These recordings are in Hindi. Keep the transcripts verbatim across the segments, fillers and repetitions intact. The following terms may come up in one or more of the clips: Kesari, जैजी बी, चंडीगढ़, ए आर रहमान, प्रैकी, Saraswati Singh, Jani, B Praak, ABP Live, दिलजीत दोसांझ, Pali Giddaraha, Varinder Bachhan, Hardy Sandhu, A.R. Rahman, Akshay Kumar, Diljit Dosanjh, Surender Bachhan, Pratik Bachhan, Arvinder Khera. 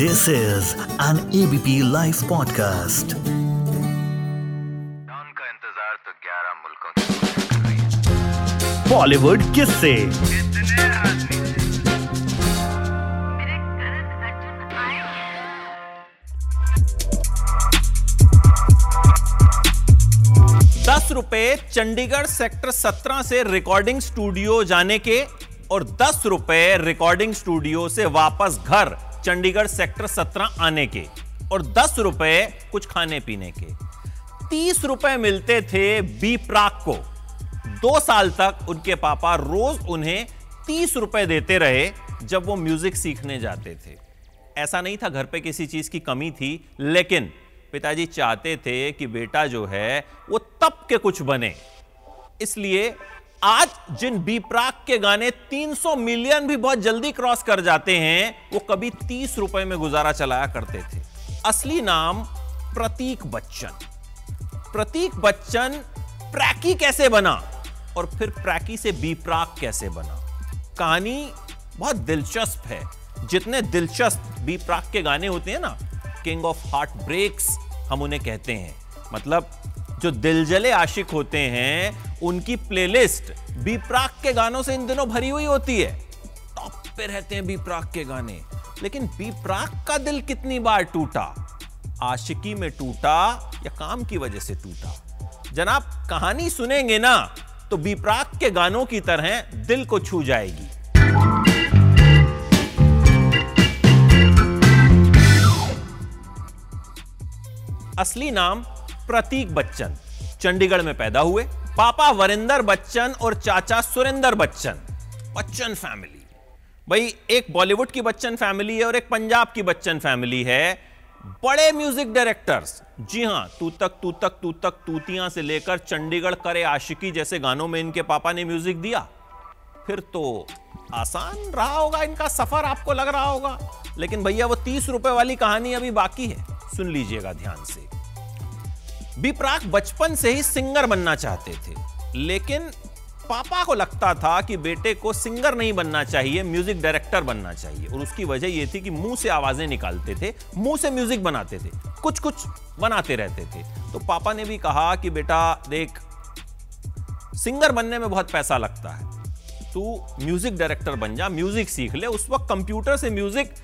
This is an A B P Live podcast. का इंतजार तो ग्यारह मुल्कों के। बॉलीवुड किससे? दस रुपए चंडीगढ़ सेक्टर सत्रह से रिकॉर्डिंग स्टूडियो जाने के और दस रुपए रिकॉर्डिंग स्टूडियो से वापस घर चंडीगढ़ सेक्टर सत्रह आने के और दस रुपए कुछ खाने पीने के। तीस रुपए मिलते थे बी प्राक को। दो साल तक उनके पापा रोज उन्हें तीस रुपए देते रहे जब वो म्यूजिक सीखने जाते थे। ऐसा नहीं था घर पे किसी चीज की कमी थी, लेकिन पिताजी चाहते थे कि बेटा जो है वो तप के कुछ बने। इसलिए आज जिन बी प्राक के गाने तीन सौ मिलियन भी बहुत जल्दी क्रॉस कर जाते हैं, वो कभी तीस रुपए में गुजारा चलाया करते थे। असली नाम प्रतीक बच्चन। प्रतीक बच्चन प्रैकी कैसे बना और फिर प्रैकी से बी प्राक कैसे बना, कहानी बहुत दिलचस्प है। जितने दिलचस्प बी प्राक के गाने होते हैं ना, किंग ऑफ हार्ट ब्रेक्स हम उन्हें कहते हैं। मतलब जो दिलजले आशिक होते हैं उनकी प्लेलिस्ट बी प्राक के गानों से इन दिनों भरी हुई होती है। टॉप पे रहते हैं बी प्राक के गाने। लेकिन बी प्राक का दिल कितनी बार टूटा? आशिकी में टूटा या काम की वजह से टूटा? जनाब, कहानी सुनेंगे ना तो बी प्राक के गानों की तरह दिल को छू जाएगी। असली नाम प्रतीक बच्चन। चंडीगढ़ में पैदा हुए। पापा वरिंदर बच्चन और चाचा सुरेंदर बच्चन। बच्चन फैमिली। भाई, एक बॉलीवुड की बच्चन फैमिली है और एक पंजाब की बच्चन फैमिली है। बड़े म्यूजिक डायरेक्टर्स। जी हां, तू तक तू तक तू तक तूतियां से लेकर चंडीगढ़ करे आशिकी जैसे गानों में इनके पापा ने म्यूजिक दिया। फिर तो आसान रहा होगा इनका सफर, आपको लग रहा होगा। लेकिन भैया वो तीस रुपए वाली कहानी अभी बाकी है, सुन लीजिएगा ध्यान से। बी प्राक बचपन से ही सिंगर बनना चाहते थे, लेकिन पापा को लगता था कि बेटे को सिंगर नहीं बनना चाहिए, म्यूजिक डायरेक्टर बनना चाहिए। और उसकी वजह यह थी कि मुंह से आवाजें निकालते थे, मुंह से म्यूजिक बनाते थे, कुछ कुछ बनाते रहते थे। तो पापा ने भी कहा कि बेटा देख, सिंगर बनने में बहुत पैसा लगता है, तू म्यूजिक डायरेक्टर बन जा, म्यूजिक सीख ले। उस वक्त कंप्यूटर से म्यूजिक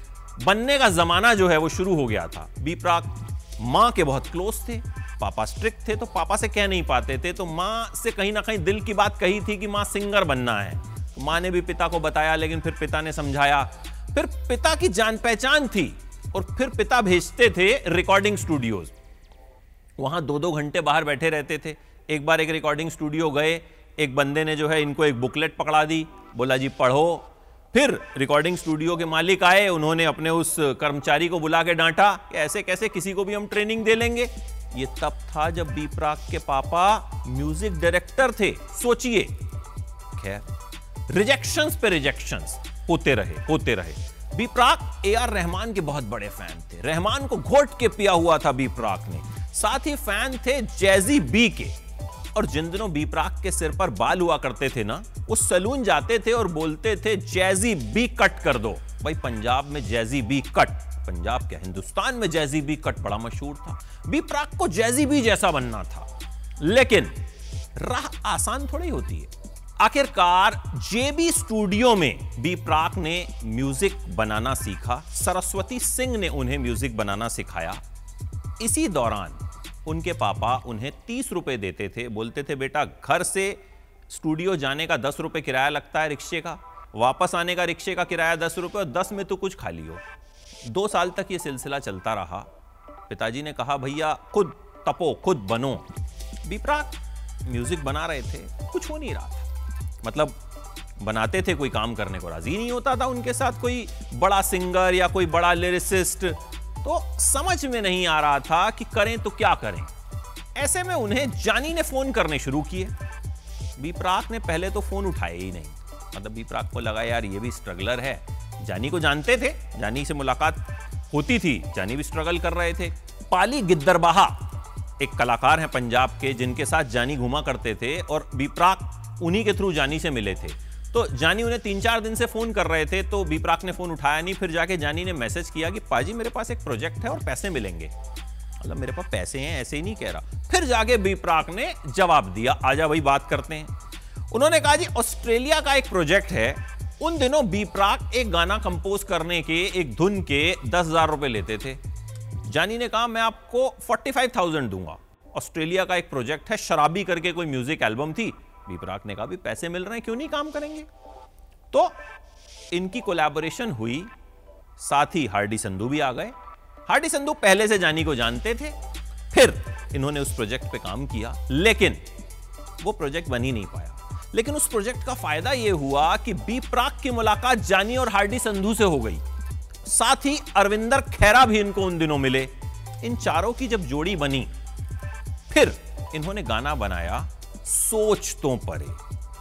बनने का जमाना जो है वो शुरू हो गया था। बी प्राक माँ के बहुत क्लोज थे, पापा स्ट्रिक्ट थे, तो पापा से कह नहीं पाते थे। तो माँ से कहीं ना कहीं दिल की बात कही थी कि माँ सिंगर बनना है। तो माँ ने भी पिता को बताया, लेकिन फिर पिता ने समझाया। फिर पिता की जान पहचान थी और फिर पिता भेजते थे रिकॉर्डिंग स्टूडियोज। वहां दो दो घंटे बाहर बैठे रहते थे। एक बार एक रिकॉर्डिंग स्टूडियो गए, एक बंदे ने जो है इनको एक बुकलेट पकड़ा दी, बोला जी पढ़ो। फिर रिकॉर्डिंग स्टूडियो के मालिक आए, उन्होंने अपने उस कर्मचारी को बुला के डांटा, ऐसे कैसे किसी को भी हम ट्रेनिंग दे लेंगे। ये तब था जब बी प्राक के पापा म्यूजिक डायरेक्टर थे। सोचिए। खैर, रिजेक्शंस पे रिजेक्शंस होते रहे होते रहे B Praak ए आर रहमान के बहुत बड़े फैन थे। रहमान को घोट के पिया हुआ था बी प्राक ने। साथ ही फैन थे जैजी बी के। और जिन दिनों बी प्राक के सिर पर बाल हुआ करते थे ना, वो सैलून जाते थे और बोलते थे जैजी बी कट कर दो। भाई, पंजाब में जैजी बी कट, पंजाब क्या हिंदुस्तान में जैजी बी कट बड़ा मशहूर था। बी प्राक को जैजी बी जैसा बनना था, लेकिन राह आसान थोड़ी होती है। आखिरकार जेबी स्टूडियो में बी प्राक ने म्यूजिक बनाना सीखा। सरस्वती सिंह ने उन्हें म्यूजिक बनाना सिखाया। इसी दौरान उनके पापा उन्हें तीस रुपए देते थे। बोलते थे बेटा, घर से स्टूडियो जाने का दस रुपए किराया लगता है रिक्शे का, वापस आने का रिक्शे का किराया दस रुपए और दस में तो कुछ खा लियो। दो साल तक ये सिलसिला चलता रहा। पिताजी ने कहा भैया खुद तपो, खुद बनो। बी प्राक म्यूजिक बना रहे थे, कुछ हो नहीं रहा था। मतलब बनाते थे, कोई काम करने को राजी नहीं होता था उनके साथ, कोई बड़ा सिंगर या कोई बड़ा लिरिसिस्ट। तो समझ में नहीं आ रहा था कि करें तो क्या करें। ऐसे में उन्हें जानी ने फोन करने शुरू किए। बी प्राक ने पहले तो फोन उठाए ही नहीं। मतलब बी प्राक को लगा यार ये भी स्ट्रगलर है। जानी को जानते थे, जानी से मुलाकात होती थी, जानी भी स्ट्रगल कर रहे थे। पाली गिद्दरबाहा एक कलाकार हैं पंजाब के, जिनके साथ जानी घुमा करते थे और बी प्राक उन्हीं के थ्रू जानी से मिले थे। तो जानी उन्हें तीन चार दिन से फ़ोन कर रहे थे, तो बी प्राक ने फ़ोन उठाया नहीं। फिर जाके जानी ने मैसेज किया कि पाजी मेरे पास एक प्रोजेक्ट है और पैसे मिलेंगे। मतलब मेरे पास पैसे हैं ऐसे ही नहीं कह रहा। फिर जाके बी प्राक ने जवाब दिया, आजा भाई बात करते हैं। उन्होंने कहा जी ऑस्ट्रेलिया का एक प्रोजेक्ट है। उन दिनों बी प्राक एक गाना कंपोज करने के, एक धुन के दस हज़ार रुपये लेते थे। जानी ने कहा मैं आपको फोर्टी फाइव थाउजेंड दूंगा, ऑस्ट्रेलिया का एक प्रोजेक्ट है, शराबी करके कोई म्यूजिक एल्बम थी। बी प्राक ने कहा भी पैसे मिल रहे हैं, क्यों नहीं काम करेंगे। तो इनकी कोलैबोरेशन हुई। साथ ही हार्डी संधू भी आ गए। हार्डी संधू पहले से जानी को जानते थे, फिर इन्होंने उस प्रोजेक्ट पे काम किया, लेकिन वो प्रोजेक्ट बन ही नहीं पाया। लेकिन उस प्रोजेक्ट का फायदा यह हुआ कि बी प्राक की मुलाकात जानी और हार्डी संधू से हो गई। साथ ही अरविंदर खैरा भी इनको उन दिनों मिले। इन चारों की जब जोड़ी बनी, फिर इन्होंने गाना बनाया सोच तो परे,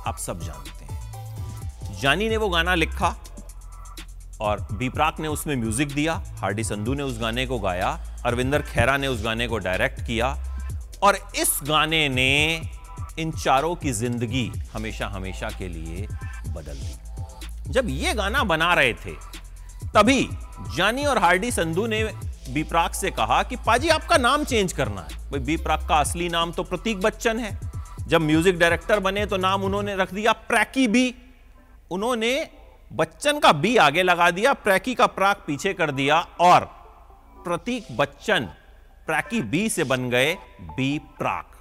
आप सब जानते हैं। जानी ने वो गाना लिखा और बी प्राक ने उसमें म्यूजिक दिया, हार्डी संधू ने उस गाने को गाया, अरविंदर खैरा ने उस गाने को डायरेक्ट किया, और इस गाने ने इन चारों की जिंदगी हमेशा हमेशा के लिए बदल दी। जब ये गाना बना रहे थे तभी जानी और हार्डी संधू ने बी प्राक से कहा कि पाजी आपका नाम चेंज करना है। भाई बी प्राक का असली नाम तो प्रतीक बच्चन है, जब म्यूजिक डायरेक्टर बने तो नाम उन्होंने रख दिया प्रैकी बी। उन्होंने बच्चन का बी आगे लगा दिया, प्रैकी का प्राक पीछे कर दिया, और प्रतीक बच्चन प्रैकी बी से बन गए बी प्राक।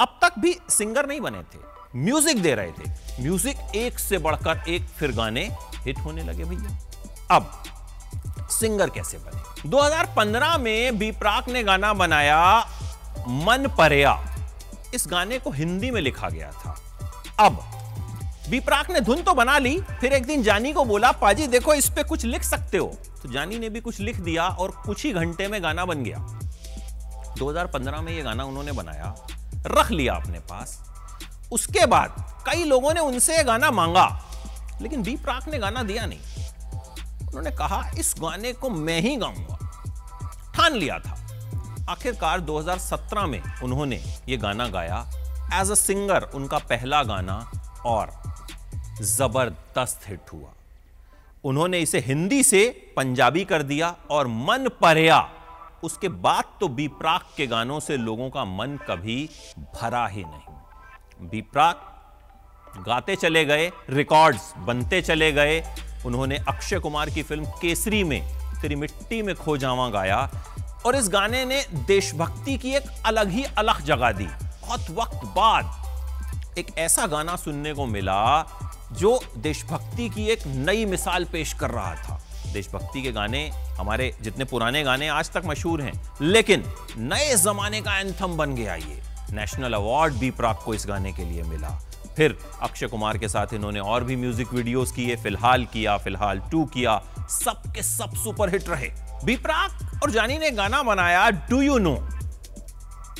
अब तक भी सिंगर नहीं बने थे, म्यूजिक दे रहे थे। म्यूजिक एक से बढ़कर एक, फिर गाने हिट होने लगे भैया। अब सिंगर कैसे बने। दो हज़ार पंद्रह में बी प्राक ने गाना बनाया मन परया। इस गाने को हिंदी में लिखा गया था। अब बी प्राक ने धुन तो बना ली, फिर एक दिन जानी को बोला पाजी देखो इस पे कुछ लिख सकते हो। तो जानी ने भी कुछ लिख दिया और कुछ ही घंटे में गाना बन गया। दो हज़ार पंद्रह में ये गाना उन्होंने बनाया, रख लिया अपने पास। उसके बाद कई लोगों ने उनसे ये गाना मांगा, लेकिन बी प्राक ने गाना दिया नहीं। उन्होंने कहा इस गाने को मैं ही गाऊंगा, ठान लिया था। आखिरकार दो हज़ार सत्रह में उन्होंने ये गाना गाया एज अ सिंगर, उनका पहला गाना, और जबरदस्त हिट हुआ। उन्होंने इसे हिंदी से पंजाबी कर दिया और मन परया। उसके बाद तो बी प्राक के गानों से लोगों का मन कभी भरा ही नहीं। बी प्राक गाते चले गए, रिकॉर्ड्स बनते चले गए। उन्होंने अक्षय कुमार की फिल्म केसरी में तेरी मिट्टी में खो जावा गाया, और इस गाने ने देशभक्ति की एक अलग ही अलग जगह दी। बहुत वक्त बाद एक ऐसा गाना सुनने को मिला जो देशभक्ति की एक नई मिसाल पेश कर रहा था। देशभक्ति के गाने, हमारे जितने पुराने गाने आज तक मशहूर हैं, लेकिन नए जमाने का एंथम बन गया ये। नेशनल अवार्ड बी प्राक को इस गाने के लिए मिला। फिर अक्षय कुमार के साथ इन्होंने और भी म्यूजिक वीडियोस किए, फिलहाल किया, फिलहाल टू किया, सब के सब सुपरहिट रहे। बी प्राक और जानी ने गाना बनाया do you know.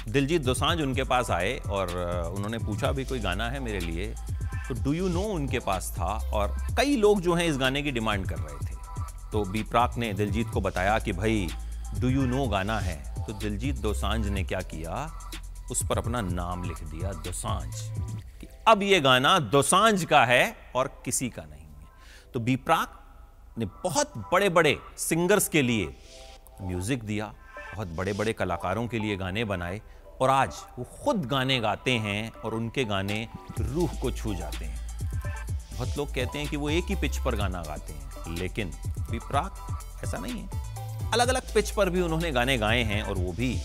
दिलजीत दोसांझ उनके पास आए और उन्होंने पूछा भी कोई गाना है मेरे लिए, तो डू यू नो उनके पास था, और कई लोग जो हैं इस गाने की डिमांड कर रहे थे। तो बी प्राक ने दिलजीत को बताया कि भाई डू यू नो गाना है। तो दिलजीत दोसांझ ने क्या किया, उस पर अपना नाम लिख दिया दोसांझ। अब ये गाना दोसांझ का है और किसी का नहीं है। तो बी प्राक ने बहुत बड़े बड़े सिंगर्स के लिए म्यूजिक दिया, बहुत बड़े बड़े कलाकारों के लिए गाने बनाए, और आज वो खुद गाने गाते हैं और उनके गाने रूह को छू जाते हैं। बहुत लोग कहते हैं कि वो एक ही पिच पर गाना गाते हैं, लेकिन बी प्राक ऐसा नहीं है। अलग अलग पिच पर भी उन्होंने गाने गाए हैं और वो भी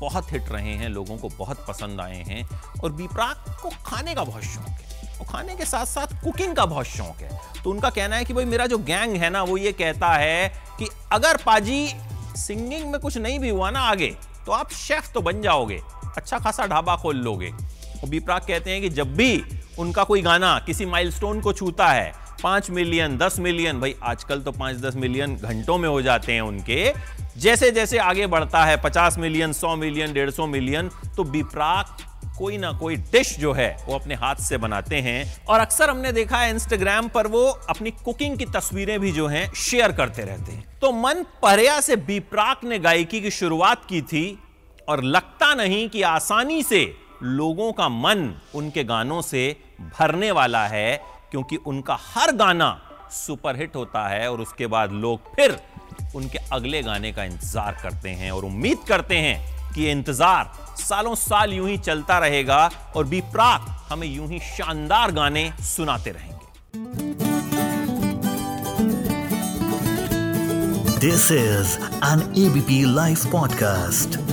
बहुत हिट रहे हैं, लोगों को बहुत पसंद आए हैं। और बी प्राक को खाने का बहुत शौक है, और खाने के साथ साथ कुकिंग का बहुत शौक है। तो उनका कहना है कि भाई मेरा जो गैंग है ना, वो ये कहता है कि अगर पाजी सिंगिंग में कुछ नहीं भी हुआ ना आगे, तो आप शेफ तो बन जाओगे, अच्छा खासा ढाबा खोल लोगे। और बी प्राक कहते हैं कि जब भी उनका कोई गाना किसी माइलस्टोन को छूता है, पाँच मिलियन, दस मिलियन, भाई आजकल तो पाँच दस मिलियन घंटों में हो जाते हैं उनके, जैसे जैसे आगे बढ़ता है पचास मिलियन, सौ मिलियन, डेढ़ सौ मिलियन, तो बी प्राक कोई ना कोई डिश जो है वो अपने हाथ से बनाते हैं। और अक्सर हमने देखा है इंस्टाग्राम पर वो अपनी कुकिंग की तस्वीरें भी जो हैं शेयर करते रहते हैं। तो मन परया से बी प्राक ने गायकी की शुरुआत की थी, और लगता नहीं कि आसानी से लोगों का मन उनके गानों से भरने वाला है, क्योंकि उनका हर गाना सुपरहिट होता है और उसके बाद लोग फिर उनके अगले गाने का इंतजार करते हैं और उम्मीद करते हैं कि ये इंतजार सालों साल यूं ही चलता रहेगा और बी प्राक हमें यूं ही शानदार गाने सुनाते रहेंगे। This is an ABP live podcast.